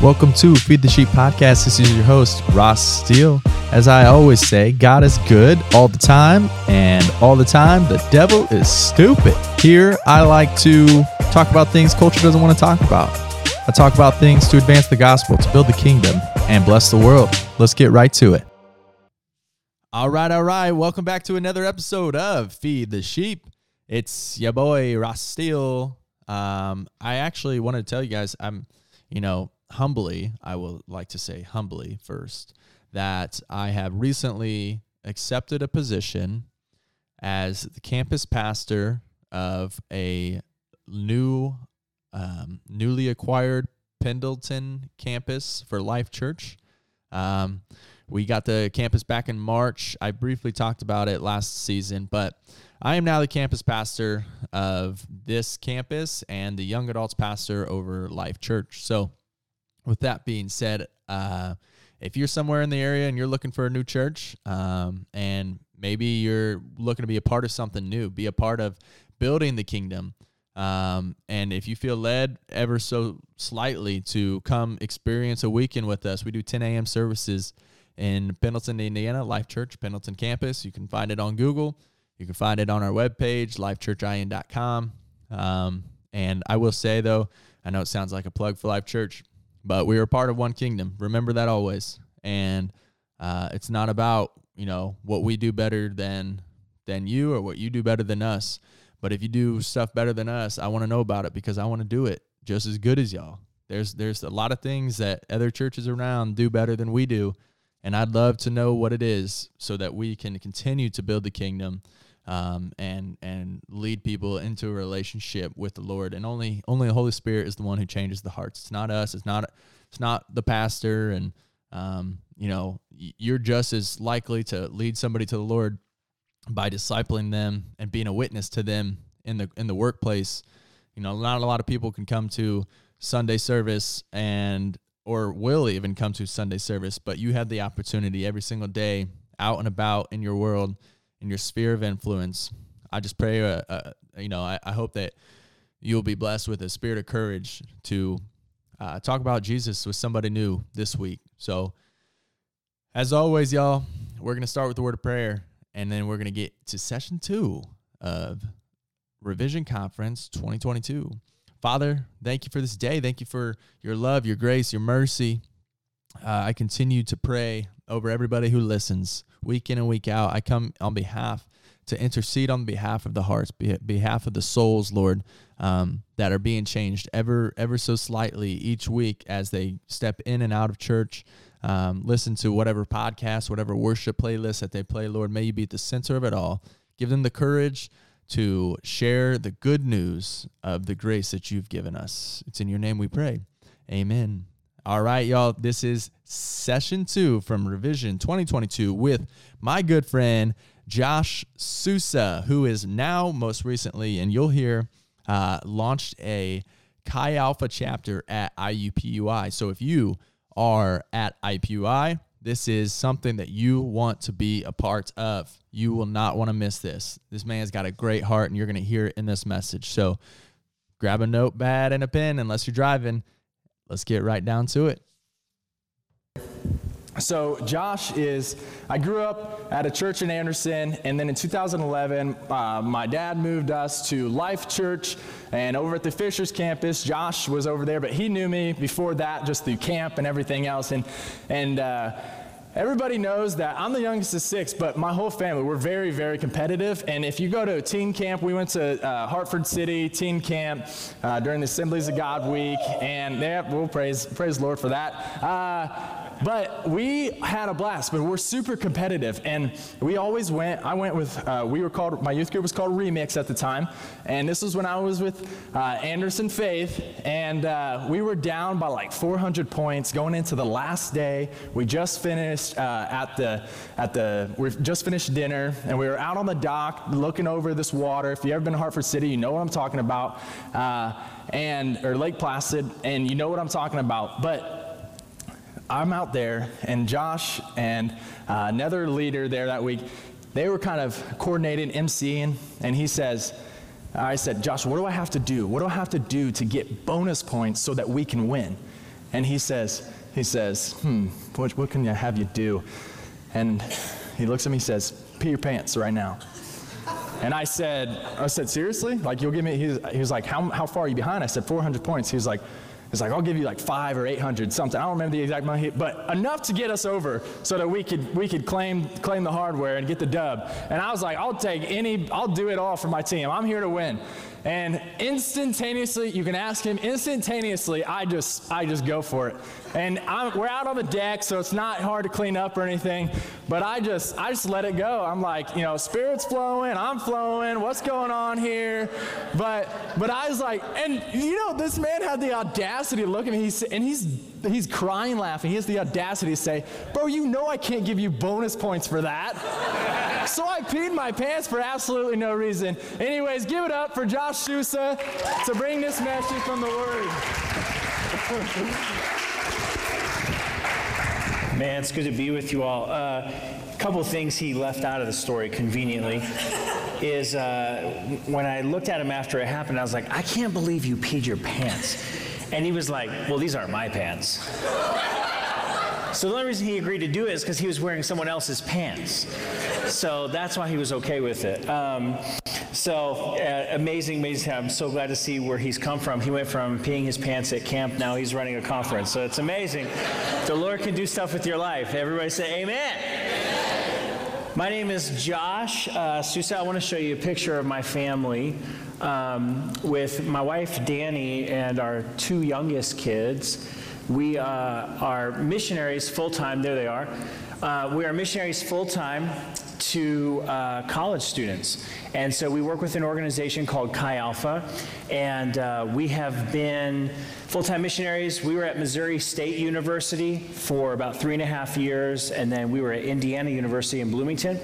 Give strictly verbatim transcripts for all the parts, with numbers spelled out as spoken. Welcome to Feed the Sheep Podcast. This is your host, Ross Steele. As I always say, God is good all the time, and all the time, the devil is stupid. Here, I like to talk about things culture doesn't want to talk about. I talk about things to advance the gospel, to build the kingdom, and bless the world. Let's get right to it. All right, all right. Welcome back to another episode of Feed the Sheep. It's your boy, Ross Steele. Um, I actually wanted to tell you guys, I'm, you know... humbly, I will like to say humbly first, that I have recently accepted a position as the campus pastor of a new, um, newly acquired Pendleton campus for Life Church. Um, we got the campus back in March. I briefly talked about it last season, but I am now the campus pastor of this campus and the young adults pastor over Life Church. So, with that being said, uh, if you're somewhere in the area and you're looking for a new church, um, and maybe you're looking to be a part of something new, be a part of building the kingdom, um, and if you feel led ever so slightly to come experience a weekend with us, we do ten a.m. services in Pendleton, Indiana, Life Church, Pendleton campus. You can find it on Google. You can find it on our webpage, life church in dot com. Um, and I will say, though, I know it sounds like a plug for Life Church, but we are part of one kingdom. Remember that always. And uh, it's not about, you know, what we do better than than you or what you do better than us. But if you do stuff better than us, I want to know about it because I want to do it just as good as y'all. There's there's a lot of things that other churches around do better than we do, and I'd love to know what it is so that we can continue to build the kingdom um, and and lead people into a relationship with the Lord. And only only the Holy Spirit is the one who changes the hearts. It's not us. It's not it's not the pastor. And um, you know, you're just as likely to lead somebody to the Lord by discipling them and being a witness to them in the in the workplace. You know, not a lot of people can come to Sunday service and or will even come to Sunday service, but you have the opportunity every single day out and about in your world, in your sphere of influence. I just pray, uh, uh, you know, I, I hope that you'll be blessed with a spirit of courage to uh, talk about Jesus with somebody new this week. So as always, y'all, we're going to start with the word of prayer, and then we're going to get to session two of Revision Conference twenty twenty-two. Father, thank you for this day. Thank you for your love, your grace, your mercy. Uh, I continue to pray over everybody who listens week in and week out. I come on behalf to intercede on behalf of the hearts, behalf of the souls, Lord, um, that are being changed ever, ever so slightly each week as they step in and out of church, um, listen to whatever podcast, whatever worship playlist that they play, Lord. May you be at the center of it all. Give them the courage to share the good news of the grace that you've given us. It's in your name we pray. Amen. All right, y'all, this is session two from Revision twenty twenty-two with my good friend, Josh Sousa, who is now most recently, and you'll hear, uh, launched a Chi Alpha chapter at I U P U I. So if you are at I U P U I, this is something that you want to be a part of. You will not want to miss this. This man's got a great heart, and you're going to hear it in this message. So grab a notepad and a pen, unless you're driving. Let's get right down to it. So Josh is, I grew up at a church in Anderson, and then in two thousand eleven, uh, my dad moved us to Life Church, and over at the Fishers campus, Josh was over there, but he knew me before that just through camp and everything else, and and uh, everybody knows that I'm the youngest of six, but my whole family, we're very, very competitive. And if you go to a teen camp, we went to uh, Hartford City Teen Camp uh, during the Assemblies of God week, and yeah, we'll praise praise Lord for that. Uh, but we had a blast, but we're super competitive, and we always went. I went with uh, we were called my youth group was called Remix at the time, and this was when I was with uh, Anderson Faith, and uh, we were down by like four hundred points going into the last day. We just finished. Uh, at the at the we just finished dinner, and we were out on the dock looking over this water. If you've ever been to Hartford City, you know what I'm talking about, uh, and or Lake Placid, and you know what I'm talking about. But I'm out there, and Josh and uh, another leader there that week, they were kind of coordinating, emceeing, and he says, I said, Josh, what do I have to do? What do I have to do to get bonus points so that we can win? And he says, he says, hmm, what, what can I have you do? And he looks at me and says, pee your pants right now. And I said, I said, seriously? Like, you'll give me, he was, he was like, how, how far are you behind? I said, four hundred points. He was like, he's like, I'll give you like five or eight hundred, something. I don't remember the exact money, but enough to get us over so that we could we could claim claim the hardware and get the dub. And I was like, I'll take any, I'll do it all for my team. I'm here to win. And instantaneously, you can ask him, instantaneously, I just I just go for it. And I'm, we're out on the deck, so it's not hard to clean up or anything, but I just I just let it go. I'm like, you know, spirit's flowing, I'm flowing, what's going on here? But but I was like, and you know, this man had the audacity to look at me, he's, and he's he's crying, laughing. He has the audacity to say, bro, you know I can't give you bonus points for that. So I peed my pants for absolutely no reason. Anyways, give it up for Josh Sousa to bring this message from the Word. Man, it's good to be with you all. Uh, A couple things he left out of the story, conveniently, is uh, when I looked at him after it happened, I was like, I can't believe you peed your pants. And he was like, well, these aren't my pants. So the only reason he agreed to do it is because he was wearing someone else's pants. So that's why he was okay with it. Um, so uh, amazing, amazing. I'm so glad to see where he's come from. He went from peeing his pants at camp, now he's running a conference. So it's amazing. The Lord can do stuff with your life. Everybody say amen. Amen. My name is Josh uh, Sousa. I want to show you a picture of my family. Um, with my wife, Dani, and our two youngest kids. We uh, are missionaries full-time. There they are. Uh, we are missionaries full-time to uh, college students. And so we work with an organization called Chi Alpha. And uh, we have been full-time missionaries. We were at Missouri State University for about three and a half years. And then we were at Indiana University in Bloomington.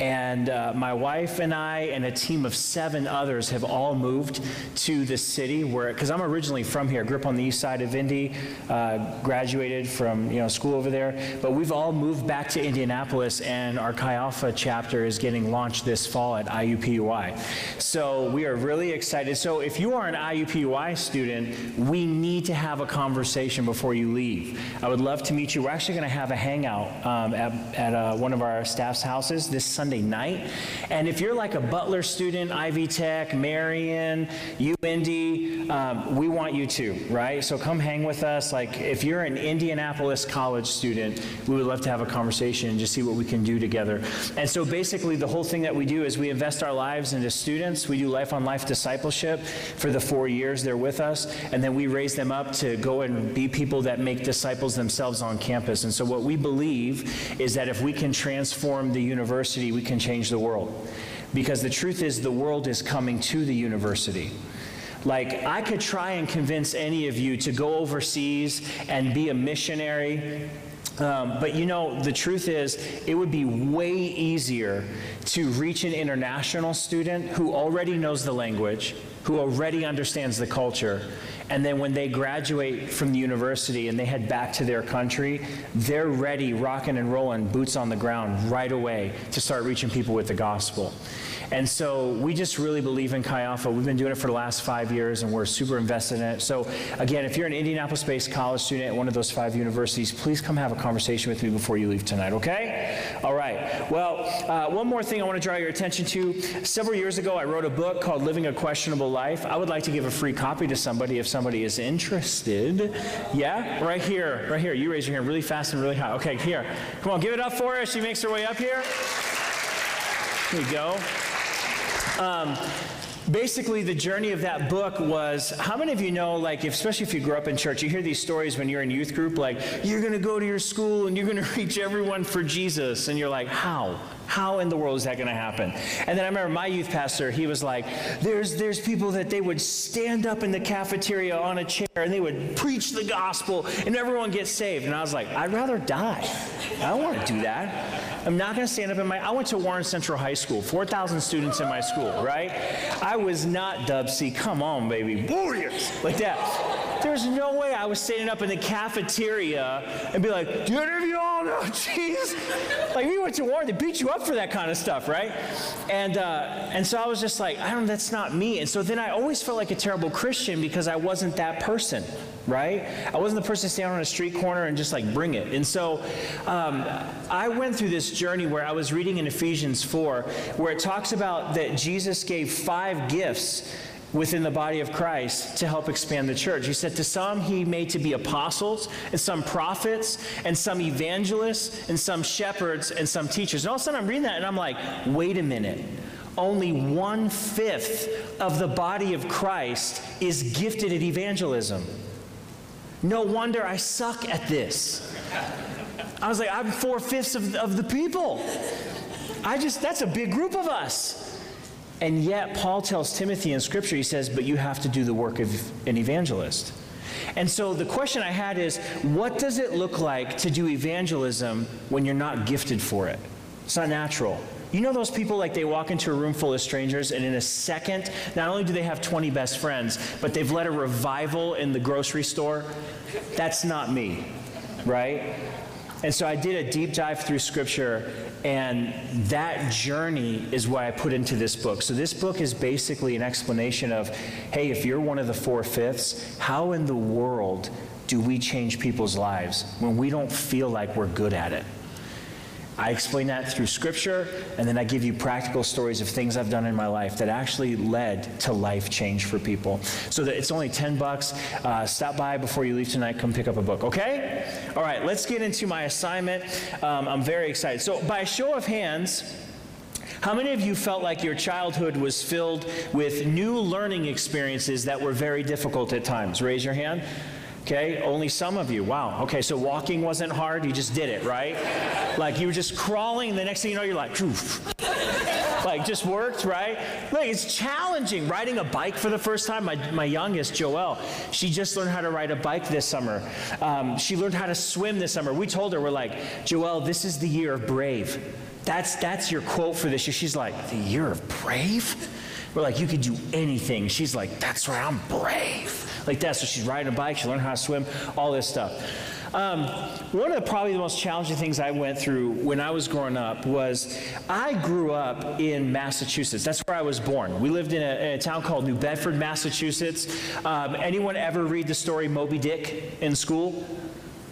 And uh, my wife and I and a team of seven others have all moved to the city where, because I'm originally from here, grew up on the east side of Indy, uh, graduated from you know school over there. But we've all moved back to Indianapolis, and our Chi Alpha chapter is getting launched this fall at I U P U I. So we are really excited. So if you are an I U P U I student, we need to have a conversation before you leave. I would love to meet you. We're actually going to have a hangout um, at, at uh, one of our staff's houses this Sunday night. And if you're like a Butler student, Ivy Tech, Marion, UIndy, um, we want you to, right? So come hang with us. Like, if you're an Indianapolis college student, we would love to have a conversation and just see what we can do together. And so basically the whole thing that we do is we invest our lives into students. We do life on life discipleship for the four years they're with us, and then we raise them up to go and be people that make disciples themselves on campus. And so what we believe is that if we can transform the university, we can change the world. Because the truth is, the world is coming to the university. Like, I could try and convince any of you to go overseas and be a missionary. Um, but you know, the truth is, it would be way easier to reach an international student who already knows the language, who already understands the culture, and then when they graduate from the university and they head back to their country, they're ready, rocking and rolling, boots on the ground right away to start reaching people with the gospel. And so we just really believe in Chi Alpha. We've been doing it for the last five years, and we're super invested in it. So again, if you're an Indianapolis-based college student at one of those five universities, please come have a conversation with me before you leave tonight, okay? All right. Well, uh, one more thing I want to draw your attention to. Several years ago, I wrote a book called Living a Questionable Life. I would like to give a free copy to somebody if somebody is interested. Yeah? Right here. Right here. You raise your hand really fast and really high. Okay, here. Come on, give it up for her. She makes her way up here. There you go. Um, basically, the journey of that book was, how many of you know, like, if, especially if you grew up in church, you hear these stories when you're in youth group, like, you're going to go to your school and you're going to reach everyone for Jesus. And you're like, how? How in the world is that going to happen? And then I remember my youth pastor, he was like, there's, there's people that they would stand up in the cafeteria on a chair and they would preach the gospel and everyone gets saved. And I was like, I'd rather die. I don't want to do that. I'm not going to stand up in my, I went to Warren Central High School, four thousand students in my school, right? I was not Dubsy. Come on, baby. Warriors. Like that. There's no way I was standing up in the cafeteria and be like, do you interview all? No, jeez. Like, we went to Warren, they beat you up for that kind of stuff, right? And uh, and so I was just like, I don't know, that's not me. And so then I always felt like a terrible Christian because I wasn't that person, right? I wasn't the person standing on a street corner and just like, bring it. And so um, I went through this journey where I was reading in Ephesians four, where it talks about that Jesus gave five gifts within the body of Christ to help expand the church. He said, to some he made to be apostles, and some prophets, and some evangelists, and some shepherds, and some teachers. And all of a sudden I'm reading that and I'm like, wait a minute. Only one-fifth of the body of Christ is gifted at evangelism. No wonder I suck at this. I was like, I'm four-fifths of, of the people. I just, that's a big group of us. And yet, Paul tells Timothy in Scripture, he says, but you have to do the work of an evangelist. And so the question I had is, what does it look like to do evangelism when you're not gifted for it? It's not natural. You know those people, like they walk into a room full of strangers, and in a second, not only do they have twenty best friends, but they've led a revival in the grocery store? That's not me, right? And so I did a deep dive through Scripture, and that journey is what I put into this book. So this book is basically an explanation of, hey, if you're one of the four-fifths, how in the world do we change people's lives when we don't feel like we're good at it? I explain that through Scripture, and then I give you practical stories of things I've done in my life that actually led to life change for people. So that it's only ten bucks. Uh, stop by before you leave tonight. Come pick up a book, okay? All right, let's get into my assignment. Um, I'm very excited. So by a show of hands, how many of you felt like your childhood was filled with new learning experiences that were very difficult at times? Raise your hand. Okay, only some of you. Wow. Okay, so walking wasn't hard. You just did it, right? Like you were just crawling, and the next thing you know, you're like, oof. Like just worked, right? Like it's challenging. Riding a bike for the first time. My, my youngest, Joelle, she just learned how to ride a bike this summer. Um, she learned how to swim this summer. We told her, we're like, Joelle, this is the year of brave. That's, that's your quote for this year. She's like, the year of brave? We're like, you could do anything. She's like, that's right, I'm brave. Like that, so she's riding a bike, she learned how to swim, all this stuff. Um, one of the, probably the most challenging things I went through when I was growing up was I grew up in Massachusetts. That's where I was born. We lived in a, in a town called New Bedford, Massachusetts. Um, anyone ever read the story Moby Dick in school?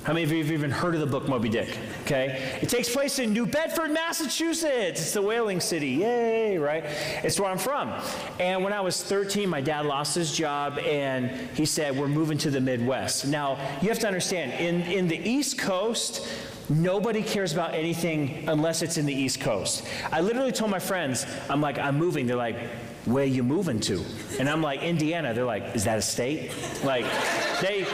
How many of you have even heard of the book Moby Dick? Okay, it takes place in New Bedford, Massachusetts. It's the whaling city, yay, right? It's where I'm from. And when I was thirteen, my dad lost his job, and he said, we're moving to the Midwest. Now, you have to understand, in, in the East Coast, nobody cares about anything unless it's in the East Coast. I literally told my friends, I'm like, I'm moving. They're like, where are you moving to? And I'm like, Indiana. They're like, is that a state? Like, they...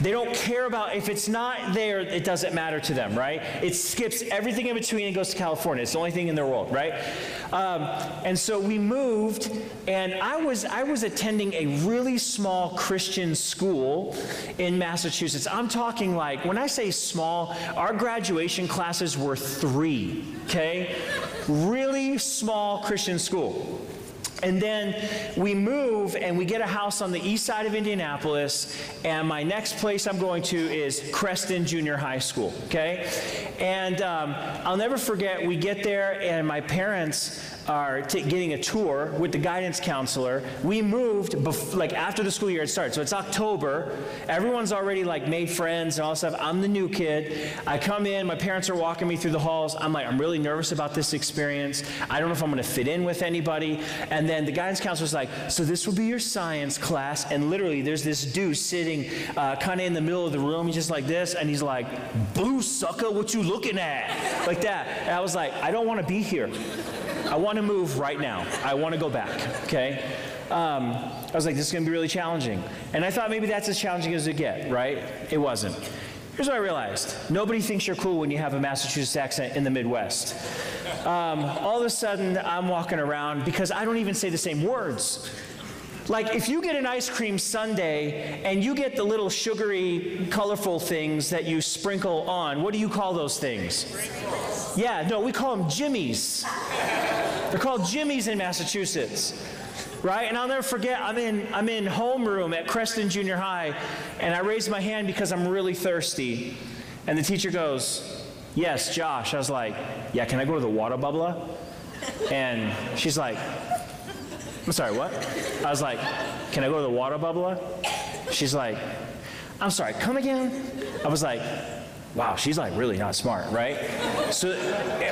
They don't care about, if it's not there, it doesn't matter to them, right? It skips everything in between and goes to California. It's the only thing in their world, right? Um, and so we moved, and I was, I was attending a really small Christian school in Massachusetts. I'm talking like, when I say small, our graduation classes were three, okay? Really small Christian school. And then we move, and we get a house on the east side of Indianapolis, and my next place I'm going to is Creston Junior High School, okay? And um, I'll never forget, we get there, and my parents are t getting a tour with the guidance counselor. We moved like after the school year had started, so it's October. Everyone's already like made friends and all this stuff. I'm the new kid. I come in, my parents are walking me through the halls. I'm like, I'm really nervous about this experience. I don't know if I'm gonna fit in with anybody. And then the guidance counselor's like, so this will be your science class. And literally there's this dude sitting uh, kind of in the middle of the room, he's just like this, and he's like, boo, sucker, what you looking at? Like that. And I was like, I don't wanna be here. I want to move right now. I want to go back, okay? Um, I was like, this is going to be really challenging. And I thought maybe that's as challenging as it get, right? It wasn't. Here's what I realized. Nobody thinks you're cool when you have a Massachusetts accent in the Midwest. Um, all of a sudden, I'm walking around because I don't even say the same words. Like, if you get an ice cream sundae and you get the little sugary, colorful things that you sprinkle on, what do you call those things? Sprinkles. Yeah, no, we call them jimmies. They're called jimmies in Massachusetts, right? And I'll never forget, I'm in, I'm in homeroom at Creston Junior High, and I raised my hand because I'm really thirsty. And the teacher goes, yes, Josh. I was like, yeah, can I go to the water bubbler? And she's like, I'm sorry, what? I was like, can I go to the water bubbler? She's like, I'm sorry, come again? I was like, wow, she's like really not smart, right? So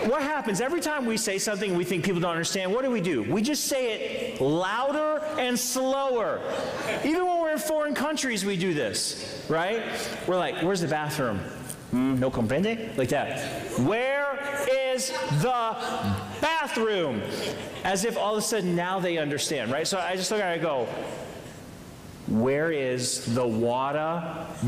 what happens, every time we say something we think people don't understand, what do we do? We just say it louder and slower. Even when we're in foreign countries, we do this, right? We're like, where's the bathroom? Mm, no comprende? Like that. Where is the bathroom? As if all of a sudden now they understand, right? So I just look at it and go, where is the water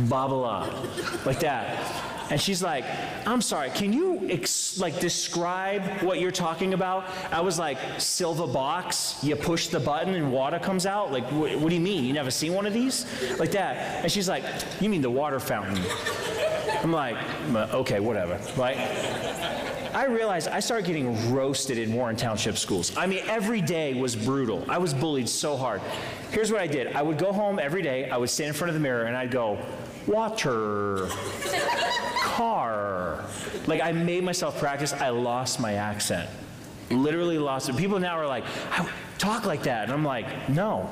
bubbler? Like that. And she's like, I'm sorry, can you ex like describe what you're talking about? I was like, silver box, you push the button and water comes out? Like, wh what do you mean? You never seen one of these? Like that. And she's like, you mean the water fountain. I'm like, okay, whatever, right? I realized I started getting roasted in Warren Township schools. I mean, every day was brutal. I was bullied so hard. Here's what I did. I would go home every day. I would stand in front of the mirror, and I'd go, water, car. Like, I made myself practice. I lost my accent. Literally lost it. People now are like, I talk like that. And I'm like, no.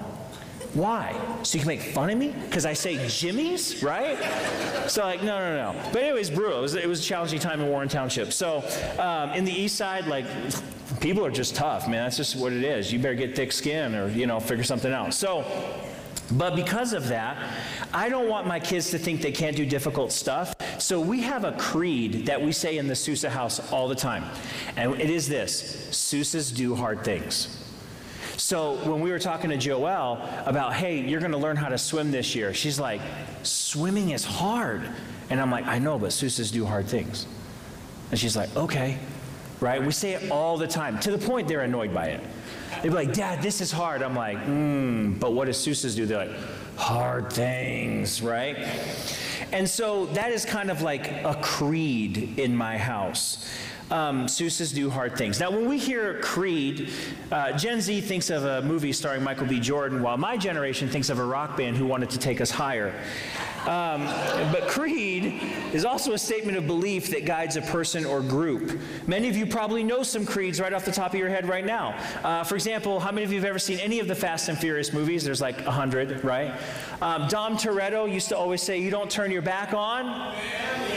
Why? So you can make fun of me? Because I say jimmies, right? So like, no, no, no. But anyways, brutal. It was, it was a challenging time in Warren Township. So um, in the east side, like, people are just tough, man. That's just what it is. You better get thick skin or, you know, figure something out. So, but because of that, I don't want my kids to think they can't do difficult stuff. So we have a creed that we say in the Sousa house all the time. And it is this: Sousas do hard things. So when we were talking to Joelle about, hey, you're going to learn how to swim this year, she's like, swimming is hard. And I'm like, I know, but Sousas do hard things. And she's like, okay. Right? We say it all the time, to the point they're annoyed by it. They'd be like, Dad, this is hard. I'm like, mm, but what does Sousas do? They're like, hard things, right? And so that is kind of like a creed in my house. Um, Sousas do hard things. Now, when we hear creed, uh, Gen Z thinks of a movie starring Michael B. Jordan, while my generation thinks of a rock band who wanted to take us higher. Um, but creed is also a statement of belief that guides a person or group. Many of you probably know some creeds right off the top of your head right now. Uh, for example, how many of you have ever seen any of the Fast and Furious movies? There's like a hundred, right? Um, Dom Toretto used to always say, you don't turn your back on?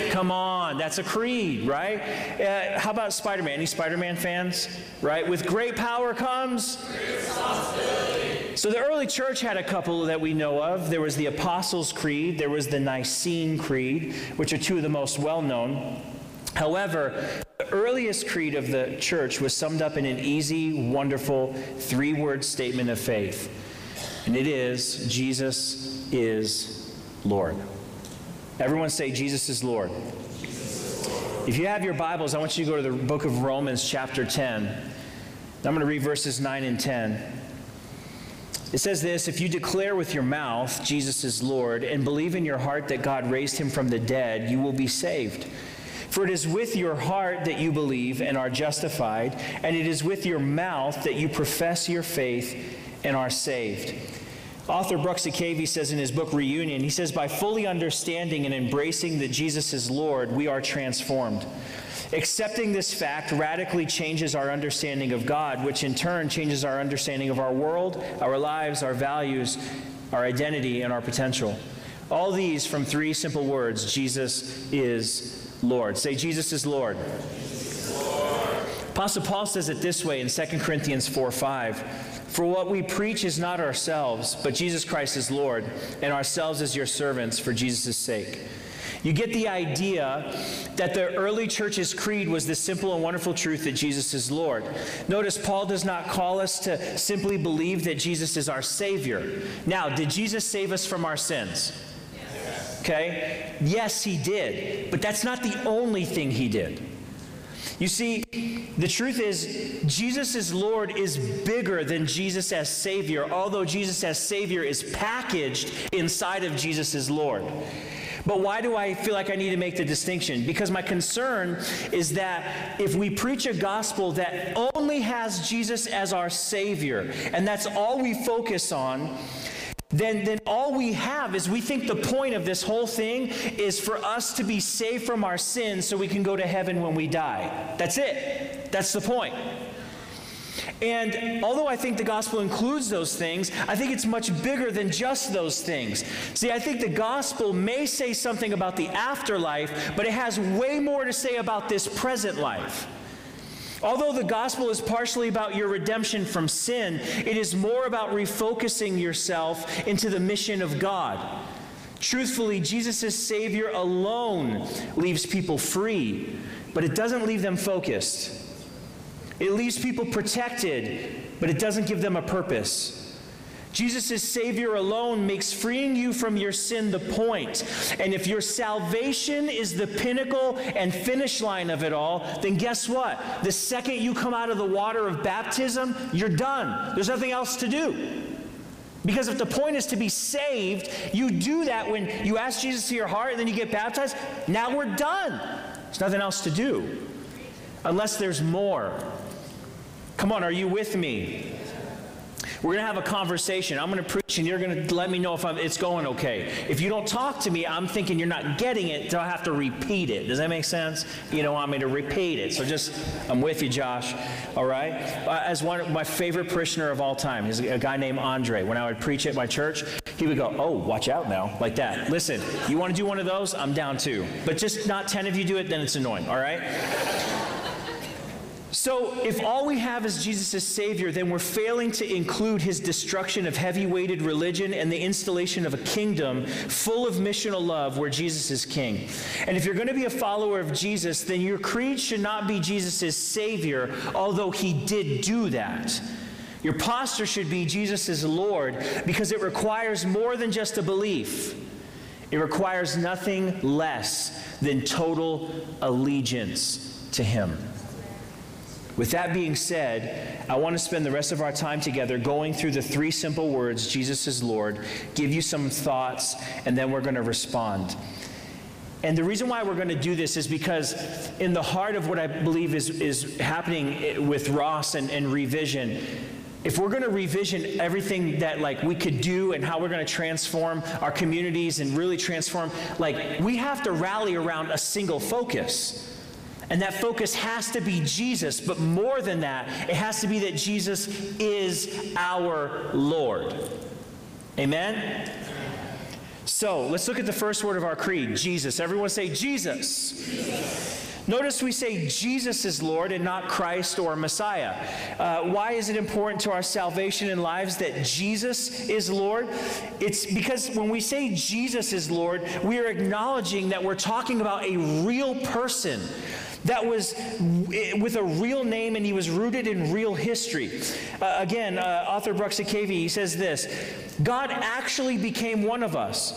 Come on, that's a creed, right? Uh, how about Spider-Man? Any Spider-Man fans? Right? With great power comes responsibility. So the early church had a couple that we know of. There was the Apostles' Creed. There was the Nicene Creed, which are two of the most well-known. However, the earliest creed of the church was summed up in an easy, wonderful, three-word statement of faith. And it is, Jesus is Lord. Everyone say, Jesus is Lord. If you have your Bibles, I want you to go to the book of Romans, chapter ten. I'm going to read verses nine and ten. It says this: if you declare with your mouth Jesus is Lord and believe in your heart that God raised him from the dead, you will be saved. For it is with your heart that you believe and are justified, and it is with your mouth that you profess your faith and are saved. Author Bruxy Cavey says in his book Reunion, he says, by fully understanding and embracing that Jesus is Lord, we are transformed. Accepting this fact radically changes our understanding of God, which in turn changes our understanding of our world, our lives, our values, our identity, and our potential. All these from three simple words: Jesus is Lord. Say, Jesus is Lord. Jesus is Lord. Apostle Paul says it this way in Second Corinthians four five. For what we preach is not ourselves, but Jesus Christ is Lord, and ourselves as your servants for Jesus' sake. You get the idea that the early church's creed was the simple and wonderful truth that Jesus is Lord. Notice Paul does not call us to simply believe that Jesus is our Savior. Now, did Jesus save us from our sins? Yes. Okay? Yes, he did. But that's not the only thing he did. You see, the truth is, Jesus as Lord is bigger than Jesus as Savior, although Jesus as Savior is packaged inside of Jesus as Lord. But why do I feel like I need to make the distinction? Because my concern is that if we preach a gospel that only has Jesus as our Savior, and that's all we focus on, Then, then all we have is we think the point of this whole thing is for us to be saved from our sins so we can go to heaven when we die. That's it. That's the point. And although I think the gospel includes those things, I think it's much bigger than just those things. See, I think the gospel may say something about the afterlife, but it has way more to say about this present life. Although the gospel is partially about your redemption from sin, it is more about refocusing yourself into the mission of God. Truthfully, Jesus as Savior alone leaves people free, but it doesn't leave them focused. It leaves people protected, but it doesn't give them a purpose. Jesus as Savior alone makes freeing you from your sin the point. And if your salvation is the pinnacle and finish line of it all, then guess what? The second you come out of the water of baptism, you're done. There's nothing else to do. Because if the point is to be saved, you do that when you ask Jesus to your heart and then you get baptized. Now we're done. There's nothing else to do. Unless there's more. Come on, are you with me? We're going to have a conversation. I'm going to preach, and you're going to let me know if I'm, it's going okay. If you don't talk to me, I'm thinking you're not getting it, so I'll have to repeat it. Does that make sense? You don't want me to repeat it. So just, I'm with you, Josh. All right? Uh, as one of my favorite parishioner of all time is a guy named Andre. When I would preach at my church, he would go, oh, watch out now, like that. Listen, you want to do one of those? I'm down too. But just not ten of you do it, then it's annoying. All right? So if all we have is Jesus as Savior, then we're failing to include his destruction of heavy-weighted religion and the installation of a kingdom full of missional love where Jesus is king. And if you're going to be a follower of Jesus, then your creed should not be Jesus as Savior, although he did do that. Your posture should be Jesus as Lord, because it requires more than just a belief. It requires nothing less than total allegiance to him. With that being said, I want to spend the rest of our time together going through the three simple words, Jesus is Lord, give you some thoughts, and then we're going to respond. And the reason why we're going to do this is because in the heart of what I believe is, is happening with Ross and, and Revision, if we're going to revision everything that like we could do and how we're going to transform our communities and really transform, like we have to rally around a single focus. And that focus has to be Jesus, but more than that, it has to be that Jesus is our Lord. Amen? So, let's look at the first word of our creed, Jesus. Everyone say, Jesus. Jesus. Notice we say Jesus is Lord and not Christ or Messiah. Uh, why is it important to our salvation and lives that Jesus is Lord? It's because when we say Jesus is Lord, we are acknowledging that we're talking about a real person that was with a real name and he was rooted in real history. Uh, again, uh, author Bruxy Cavey, he says this, God actually became one of us.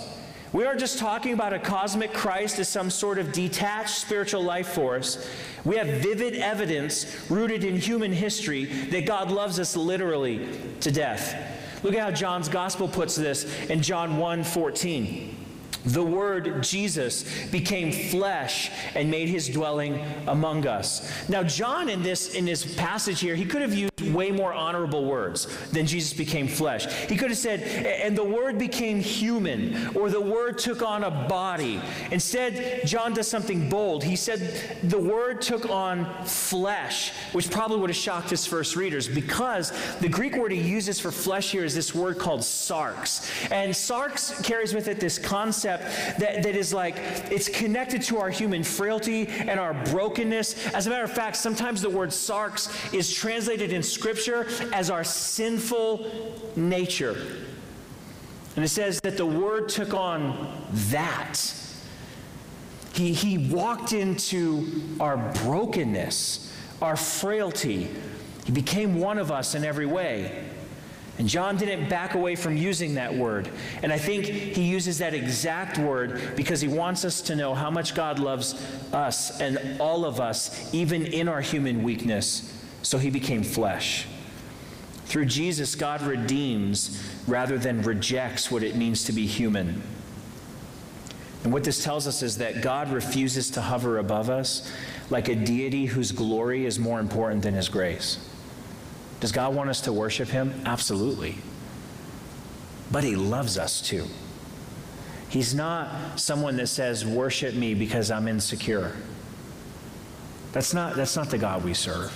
We aren't just talking about a cosmic Christ as some sort of detached spiritual life force. We have vivid evidence rooted in human history that God loves us literally to death. Look at how John's gospel puts this in John one fourteen. The word Jesus became flesh and made his dwelling among us. Now John in this in this passage here, he could have used way more honorable words than Jesus became flesh. He could have said, and the word became human, or the word took on a body. Instead, John does something bold. He said the word took on flesh, which probably would have shocked his first readers because the Greek word he uses for flesh here is this word called sarx. And sarx carries with it this concept That, that is like, it's connected to our human frailty and our brokenness. As a matter of fact, sometimes the word sarx is translated in Scripture as our sinful nature. And it says that the Word took on that. He, he walked into our brokenness, our frailty. He became one of us in every way. And John didn't back away from using that word. And I think he uses that exact word because he wants us to know how much God loves us and all of us, even in our human weakness. So he became flesh. Through Jesus, God redeems rather than rejects what it means to be human. And what this tells us is that God refuses to hover above us like a deity whose glory is more important than his grace. Does God want us to worship him? Absolutely. But he loves us too. He's not someone that says, worship me because I'm insecure. That's not, that's not the God we serve.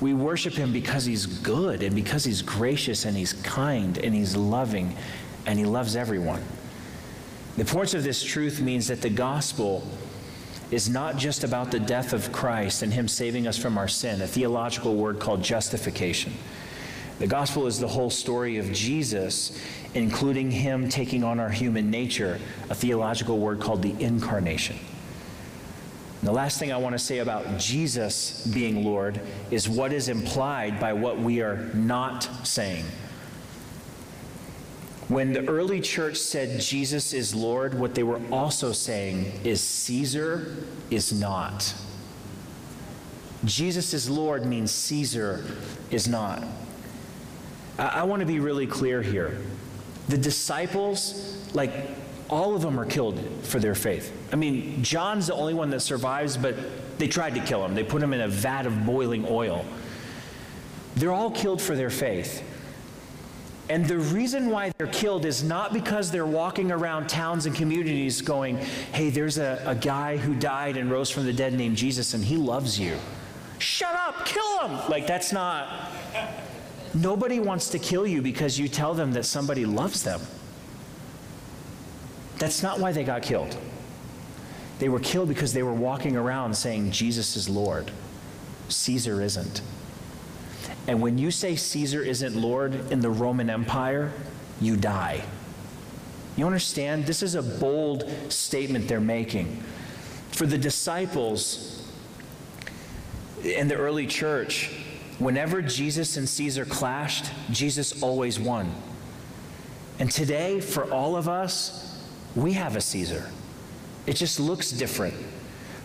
We worship him because he's good and because he's gracious and he's kind and he's loving and he loves everyone. The importance of this truth means that the gospel is not just about the death of Christ and him saving us from our sin, a theological word called justification. The gospel is the whole story of Jesus, including him taking on our human nature, a theological word called the incarnation. And the last thing I want to say about Jesus being Lord is what is implied by what we are not saying. When the early church said Jesus is Lord, what they were also saying is Caesar is not. Jesus is Lord means Caesar is not. I, I want to be really clear here. The disciples, like all of them, are killed for their faith. I mean, John's the only one that survives, but they tried to kill him. They put him in a vat of boiling oil. They're all killed for their faith. And the reason why they're killed is not because they're walking around towns and communities going, hey, there's a, a guy who died and rose from the dead named Jesus, and he loves you. Shut up, kill him! Like, that's not... Nobody wants to kill you because you tell them that somebody loves them. That's not why they got killed. They were killed because they were walking around saying, Jesus is Lord. Caesar isn't. And when you say Caesar isn't Lord in the Roman Empire, you die. You understand? This is a bold statement they're making. For the disciples in the early church, whenever Jesus and Caesar clashed, Jesus always won. And today, for all of us, we have a Caesar. It just looks different.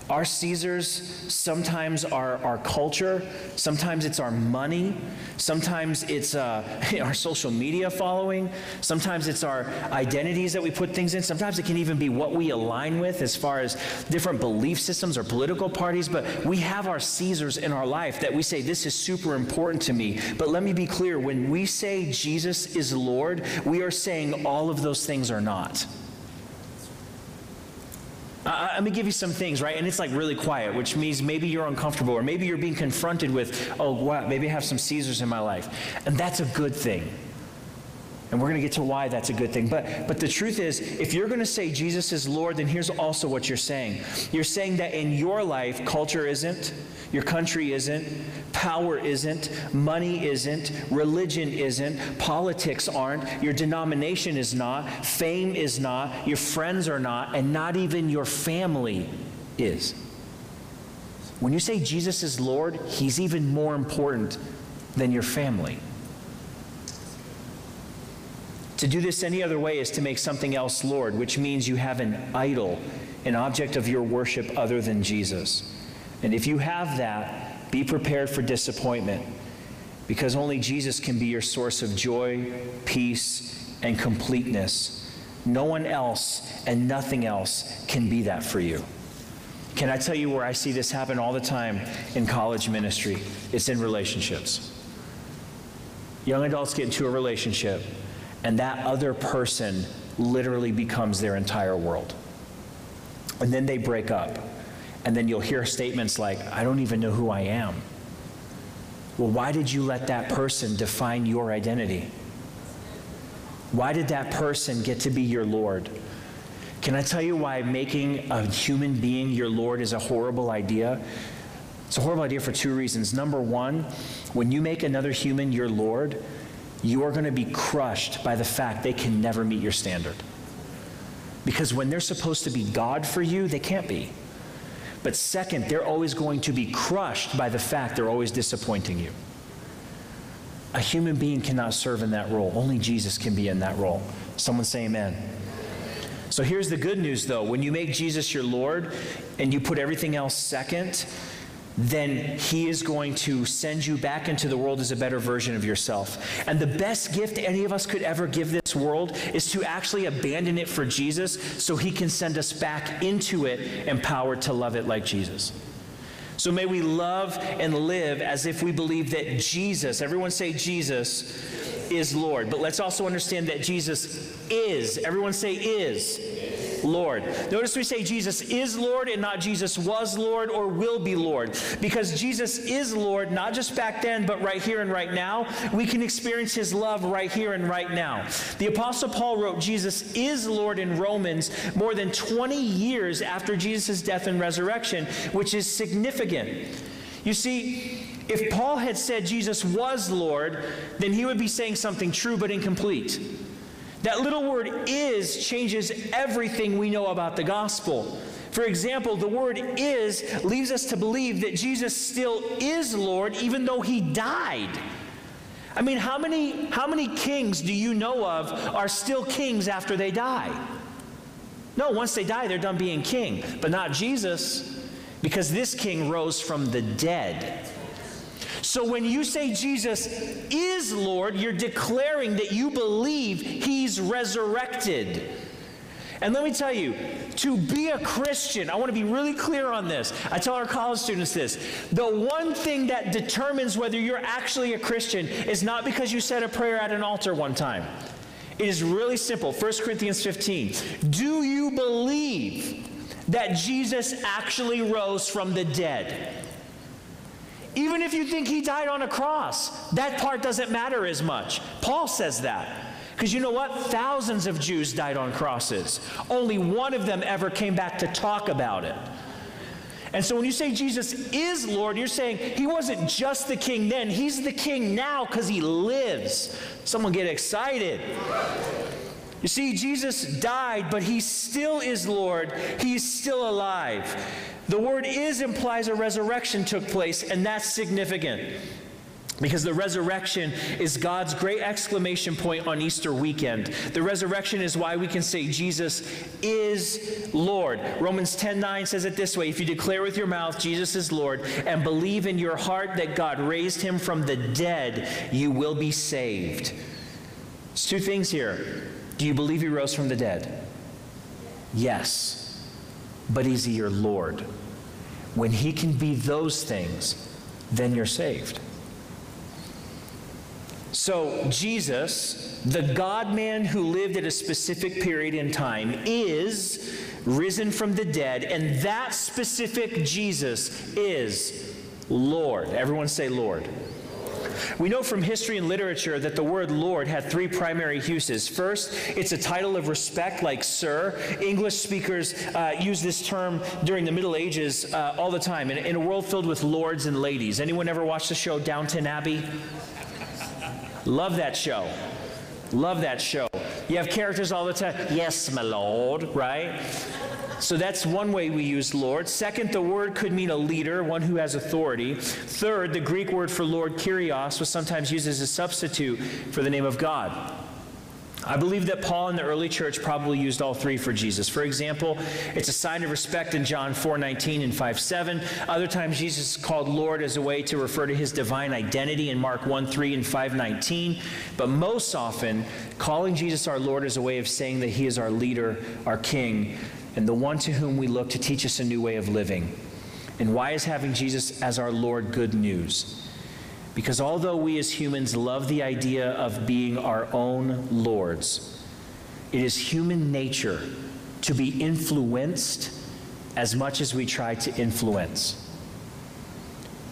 Our Caesars sometimes are our culture, sometimes it's our money, sometimes it's uh, our social media following, sometimes it's our identities that we put things in, sometimes it can even be what we align with as far as different belief systems or political parties, but we have our Caesars in our life that we say, this is super important to me. But let me be clear, when we say Jesus is Lord, we are saying all of those things are not. Uh, let me give you some things, right? And it's like really quiet, which means maybe you're uncomfortable or maybe you're being confronted with, oh, wow, maybe I have some Caesars in my life. And that's a good thing. And we're going to get to why that's a good thing. But, but the truth is, if you're going to say Jesus is Lord, then here's also what you're saying. You're saying that in your life, culture isn't, your country isn't, power isn't, money isn't, religion isn't, politics aren't, your denomination is not, fame is not, your friends are not, and not even your family is. When you say Jesus is Lord, he's even more important than your family. To do this any other way is to make something else Lord, which means you have an idol, an object of your worship other than Jesus. And if you have that, be prepared for disappointment, because only Jesus can be your source of joy, peace, and completeness. No one else and nothing else can be that for you. Can I tell you where I see this happen all the time in college ministry? It's in relationships. Young adults get into a relationship, and that other person literally becomes their entire world. And then they break up. And then you'll hear statements like, I don't even know who I am. Well, why did you let that person define your identity? Why did that person get to be your Lord? Can I tell you why making a human being your Lord is a horrible idea? It's a horrible idea for two reasons. Number one, when you make another human your Lord, you are going to be crushed by the fact they can never meet your standard. Because when they're supposed to be God for you, they can't be. But second, they're always going to be crushed by the fact they're always disappointing you. A human being cannot serve in that role. Only Jesus can be in that role. Someone say amen. So here's the good news, though. When you make Jesus your Lord and you put everything else second, then he is going to send you back into the world as a better version of yourself. And the best gift any of us could ever give this world is to actually abandon it for Jesus so he can send us back into it, empowered to love it like Jesus. So may we love and live as if we believe that Jesus, everyone say Jesus, is Lord. But let's also understand that Jesus is, everyone say is, Lord. Notice we say Jesus is Lord and not Jesus was Lord or will be Lord. Because Jesus is Lord, not just back then, but right here and right now. We can experience his love right here and right now. The Apostle Paul wrote Jesus is Lord in Romans more than twenty years after Jesus' death and resurrection, which is significant. You see, if Paul had said Jesus was Lord, then he would be saying something true but incomplete. That little word is changes everything we know about the gospel. For example, the word is leaves us to believe that Jesus still is Lord even though he died. I mean, how many, how many kings do you know of are still kings after they die? No, once they die, they're done being king, but not Jesus, because this king rose from the dead. So when you say Jesus is Lord, you're declaring that you believe he's resurrected. And let me tell you, to be a Christian, I want to be really clear on this. I tell our college students this. The one thing that determines whether you're actually a Christian is not because you said a prayer at an altar one time. It is really simple. First Corinthians fifteen. Do you believe that Jesus actually rose from the dead? Even if you think he died on a cross, that part doesn't matter as much. Paul says that. Because you know what? Thousands of Jews died on crosses. Only one of them ever came back to talk about it. And so when you say Jesus is Lord, you're saying he wasn't just the king then. He's the king now because he lives. Someone get excited. You see, Jesus died, but he still is Lord. He's still alive. The word is implies a resurrection took place, and that's significant because the resurrection is God's great exclamation point on Easter weekend. The resurrection is why we can say Jesus is Lord. Romans ten nine says it this way, if you declare with your mouth Jesus is Lord and believe in your heart that God raised him from the dead, you will be saved. There's two things here. Do you believe he rose from the dead? Yes, but is he your Lord? When he can be those things, then you're saved. So Jesus, the God-man who lived at a specific period in time, is risen from the dead, and that specific Jesus is Lord. Everyone say Lord. We know from history and literature that the word Lord had three primary uses. First, it's a title of respect like Sir. English speakers uh, use this term during the Middle Ages uh, all the time in, in a world filled with lords and ladies. Anyone ever watch the show Downton Abbey? Love that show. Love that show. You have characters all the time. Yes, my lord, right? So that's one way we use Lord. Second, the word could mean a leader, one who has authority. Third, the Greek word for Lord, Kyrios, was sometimes used as a substitute for the name of God. I believe that Paul and the early church probably used all three for Jesus. For example, it's a sign of respect in John four nineteen and five seven. Other times Jesus is called Lord as a way to refer to his divine identity in Mark one three and five nineteen. But most often, calling Jesus our Lord is a way of saying that he is our leader, our king, and the one to whom we look to teach us a new way of living. And why is having Jesus as our Lord good news? Because although we as humans love the idea of being our own lords, it is human nature to be influenced as much as we try to influence.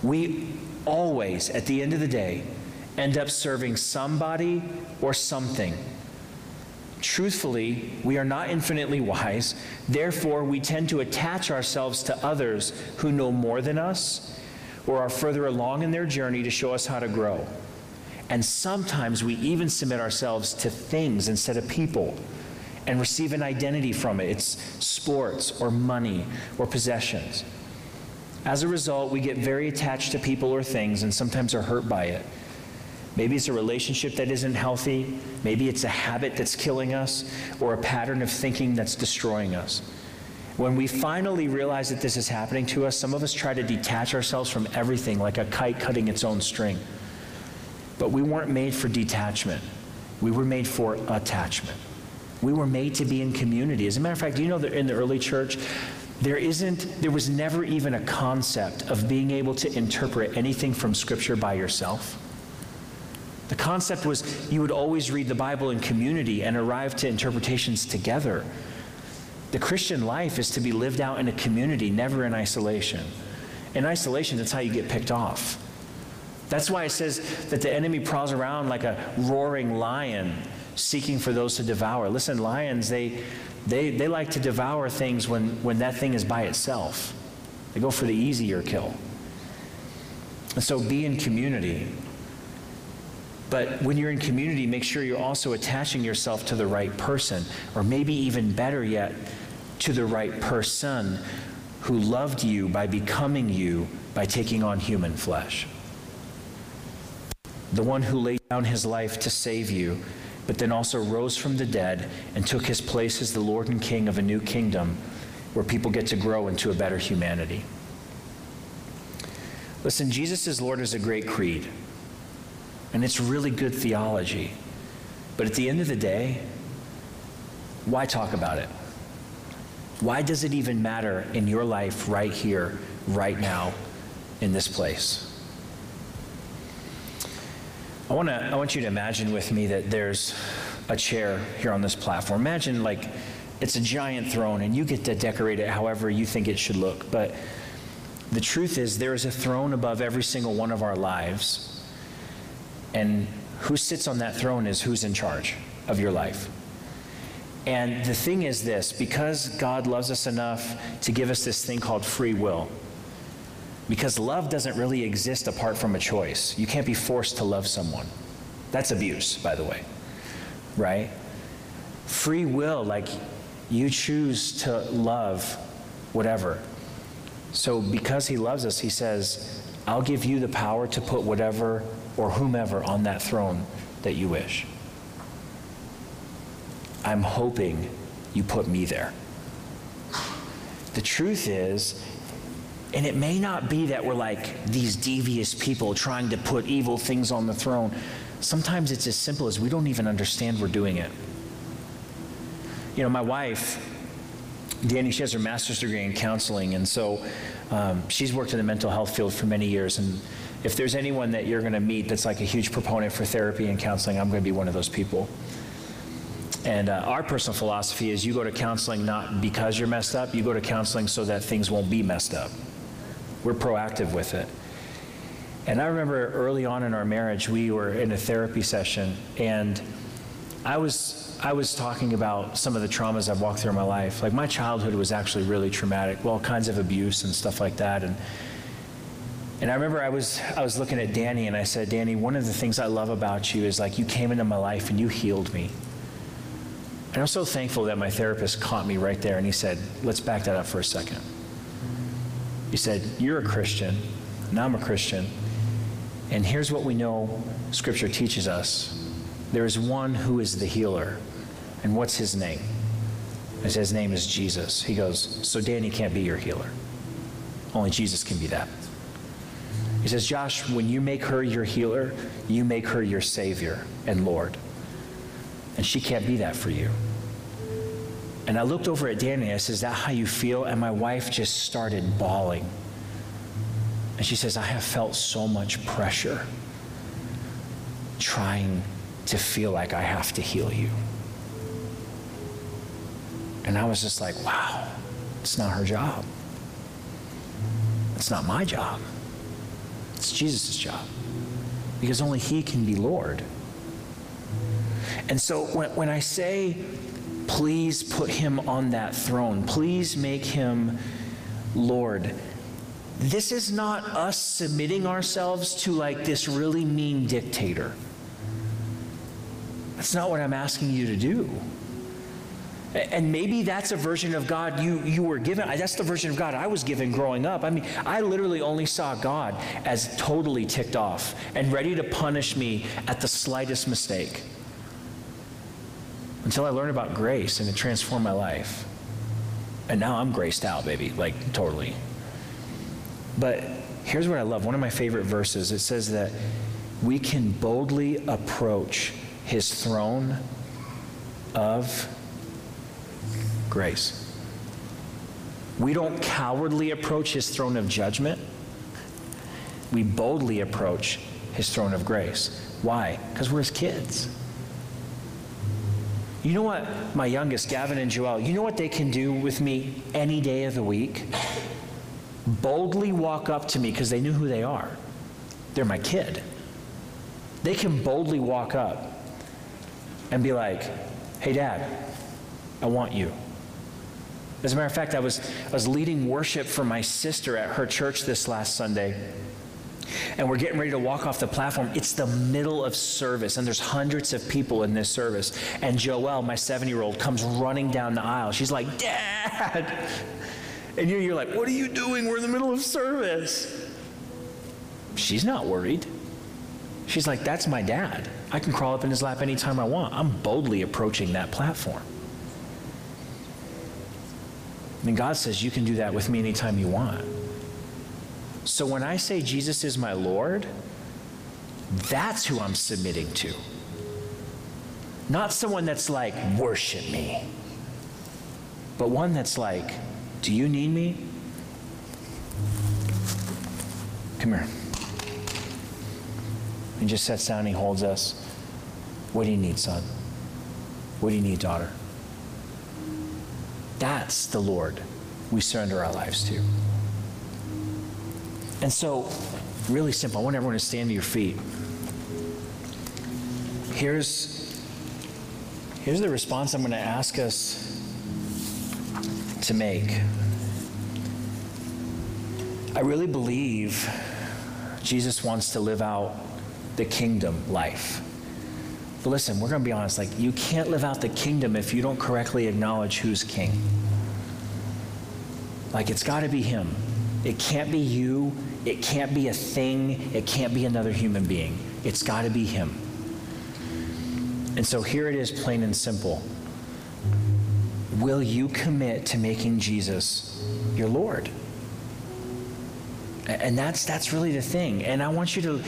We always, at the end of the day, end up serving somebody or something. Truthfully, we are not infinitely wise. Therefore, we tend to attach ourselves to others who know more than us or are further along in their journey to show us how to grow. And sometimes we even submit ourselves to things instead of people and receive an identity from it. It's sports or money or possessions. As a result, we get very attached to people or things and sometimes are hurt by it. Maybe it's a relationship that isn't healthy. Maybe it's a habit that's killing us or a pattern of thinking that's destroying us. When we finally realize that this is happening to us, some of us try to detach ourselves from everything like a kite cutting its own string. But we weren't made for detachment. We were made for attachment. We were made to be in community. As a matter of fact, you know that in the early church, there isn't, there was never even a concept of being able to interpret anything from Scripture by yourself. The concept was you would always read the Bible in community and arrive to interpretations together. The Christian life is to be lived out in a community, never in isolation. In isolation, that's how you get picked off. That's why it says that the enemy prowls around like a roaring lion, seeking for those to devour. Listen, lions, they, they, they like to devour things when, when that thing is by itself. They go for the easier kill. And so be in community. But when you're in community, make sure you're also attaching yourself to the right person, or maybe even better yet, to the right person who loved you by becoming you, by taking on human flesh. The one who laid down his life to save you, but then also rose from the dead and took his place as the Lord and King of a new kingdom where people get to grow into a better humanity. Listen, Jesus is Lord is a great creed, and it's really good theology. But at the end of the day, why talk about it? Why does it even matter in your life right here, right now, in this place? I want to, I want you to imagine with me that there's a chair here on this platform. Imagine like it's a giant throne and you get to decorate it however you think it should look. But the truth is there is a throne above every single one of our lives. And who sits on that throne is who's in charge of your life. And the thing is this, because God loves us enough to give us this thing called free will, because love doesn't really exist apart from a choice. You can't be forced to love someone. That's abuse, by the way, right? Free will, like you choose to love whatever. So because he loves us, he says, I'll give you the power to put whatever or whomever on that throne that you wish. I'm hoping you put me there. The truth is, and it may not be that we're like these devious people trying to put evil things on the throne. Sometimes it's as simple as we don't even understand we're doing it. You know, my wife, Dani, she has her master's degree in counseling, and so um, she's worked in the mental health field for many years. And if there's anyone that you're going to meet that's like a huge proponent for therapy and counseling, I'm going to be one of those people. And uh, our personal philosophy is you go to counseling not because you're messed up, you go to counseling so that things won't be messed up. We're proactive with it. And I remember early on in our marriage, we were in a therapy session, and I was, I was talking about some of the traumas I've walked through in my life. Like my childhood was actually really traumatic, all kinds of abuse and stuff like that. And, and I remember I was, I was looking at Dani, and I said, Dani, one of the things I love about you is like you came into my life and you healed me. And I'm so thankful that my therapist caught me right there, and he said, let's back that up for a second. He said, you're a Christian, and I'm a Christian, and here's what we know Scripture teaches us. There is one who is the healer, and what's his name? I said, his name is Jesus. He goes, so Dani can't be your healer. Only Jesus can be that. He says, Josh, when you make her your healer, you make her your Savior and Lord. And she can't be that for you. And I looked over at Dani, I said, is that how you feel? And my wife just started bawling. And she says, I have felt so much pressure trying to feel like I have to heal you. And I was just like, wow, it's not her job. It's not my job. It's Jesus' job. Because only he can be Lord. And so when, when I say, please put him on that throne, please make him Lord, this is not us submitting ourselves to like this really mean dictator. That's not what I'm asking you to do. And maybe that's a version of God you, you were given. That's the version of God I was given growing up. I mean, I literally only saw God as totally ticked off and ready to punish me at the slightest mistake. Until I learned about grace and it transformed my life. And now I'm graced out, baby, like totally. But here's what I love. One of my favorite verses, it says that we can boldly approach his throne of grace. We don't cowardly approach his throne of judgment. We boldly approach his throne of grace. Why? Because we're his kids. You know what my youngest, Gavin and Joelle, you know what they can do with me any day of the week? Boldly walk up to me because they knew who they are. They're my kid. They can boldly walk up and be like, hey, Dad, I want you. As a matter of fact, I was, I was leading worship for my sister at her church this last Sunday. And we're getting ready to walk off the platform. It's the middle of service, and there's hundreds of people in this service. And Joelle, my seven-year-old, comes running down the aisle. She's like, Dad! And you're, you're like, what are you doing? We're in the middle of service. She's not worried. She's like, that's my dad. I can crawl up in his lap anytime I want. I'm boldly approaching that platform. And God says, you can do that with me anytime you want. So when I say Jesus is my Lord, that's who I'm submitting to. Not someone that's like, worship me. But one that's like, do you need me? Come here. He just sits down and he holds us. What do you need, son? What do you need, daughter? That's the Lord we surrender our lives to. And so, really simple. I want everyone to stand to your feet. Here's, here's the response I'm going to ask us to make. I really believe Jesus wants to live out the kingdom life. But listen, we're going to be honest, like you can't live out the kingdom if you don't correctly acknowledge who's king. Like it's got to be him. It can't be you. It can't be a thing. It can't be another human being. It's got to be him. And so here it is, plain and simple. Will you commit to making Jesus your Lord? And that's that's really the thing. And I want you to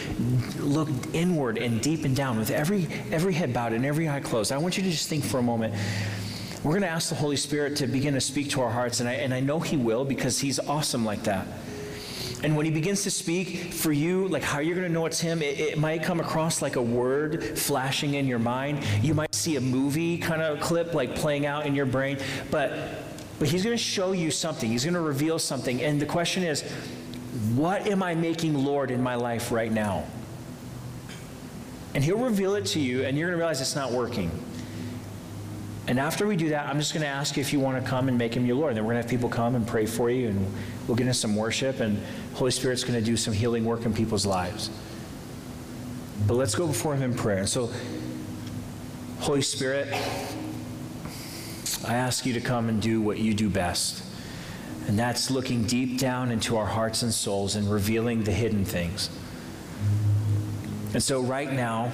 look inward and deep and down with every every head bowed and every eye closed. I want you to just think for a moment. We're going to ask the Holy Spirit to begin to speak to our hearts, and I and I know he will because he's awesome like that. And when he begins to speak for you, like how you're going to know it's him, it, it might come across like a word flashing in your mind. You might see a movie kind of clip like playing out in your brain, but but he's going to show you something. He's going to reveal something. And the question is, what am I making Lord in my life right now? And he'll reveal it to you, and you're going to realize it's not working. And after we do that, I'm just going to ask you if you want to come and make him your Lord. And then we're going to have people come and pray for you, and we'll get into some worship, and Holy Spirit's going to do some healing work in people's lives. But let's go before him in prayer. And so, Holy Spirit, I ask you to come and do what you do best. And that's looking deep down into our hearts and souls and revealing the hidden things. And so right now,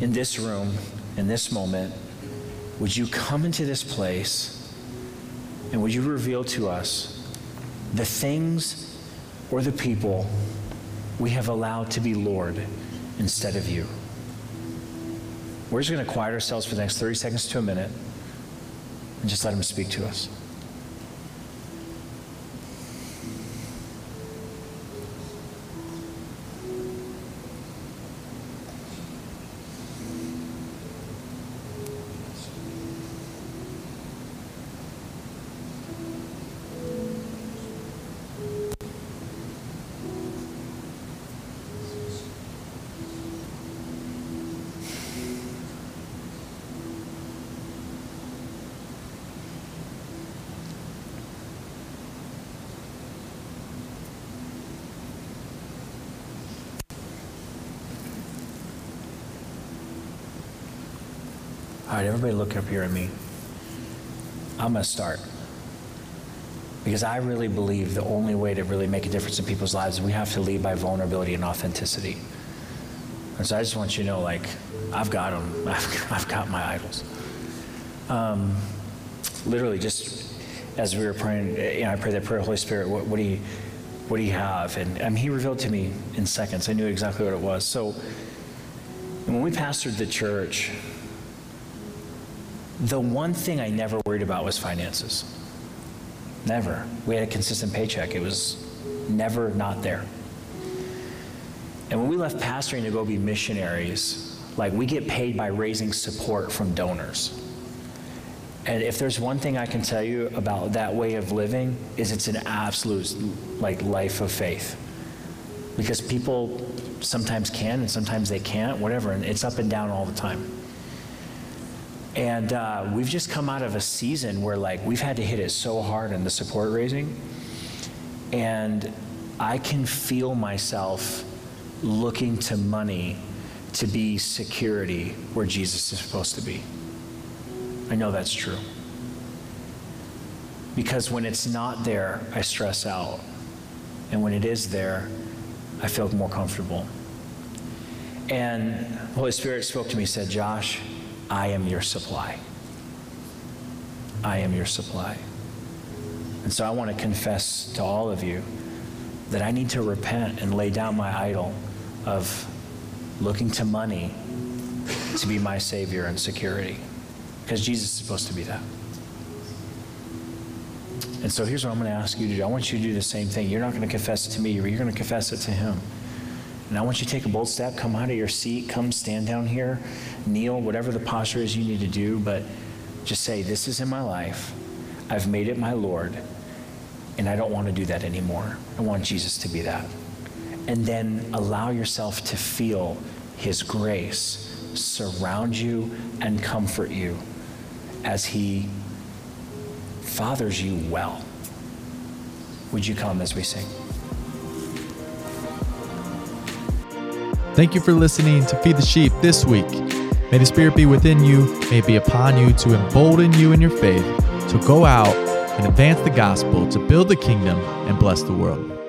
in this room, in this moment, would you come into this place and would you reveal to us the things or the people we have allowed to be Lord instead of you? We're just going to quiet ourselves for the next thirty seconds to a minute and just let him speak to us. All right, everybody look up here at me. I'm going to start. Because I really believe the only way to really make a difference in people's lives is we have to lead by vulnerability and authenticity. And so I just want you to know, like, I've got them. I've, I've got my idols. Um, literally, just as we were praying, you know, I prayed that prayer, Holy Spirit, what, what do you, what do you have? And um, he revealed to me in seconds. I knew exactly what it was. So when we pastored the church, the one thing I never worried about was finances. Never. We had a consistent paycheck. It was never not there. And when we left pastoring to go be missionaries, like, we get paid by raising support from donors. And if there's one thing I can tell you about that way of living, is it's an absolute, like, life of faith. Because people sometimes can and sometimes they can't, whatever, and it's up and down all the time. And uh, we've just come out of a season where, like, we've had to hit it so hard in the support raising. And I can feel myself looking to money to be security where Jesus is supposed to be. I know that's true. Because when it's not there, I stress out. And when it is there, I feel more comfortable. And the Holy Spirit spoke to me, said, Josh, I am your supply. I am your supply. And so I want to confess to all of you that I need to repent and lay down my idol of looking to money to be my savior and security, because Jesus is supposed to be that. And so here's what I'm going to ask you to do. I want you to do the same thing. You're not going to confess it to me, but you're going to confess it to him. And I want you to take a bold step, come out of your seat, come stand down here, kneel, whatever the posture is you need to do, but just say, this is in my life, I've made it my Lord, and I don't want to do that anymore. I want Jesus to be that. And then allow yourself to feel his grace surround you and comfort you as he fathers you well. Would you come as we sing? Thank you for listening to Feed the Sheep this week. May the Spirit be within you, may it be upon you to embolden you in your faith. So go out and advance the gospel to build the kingdom and bless the world.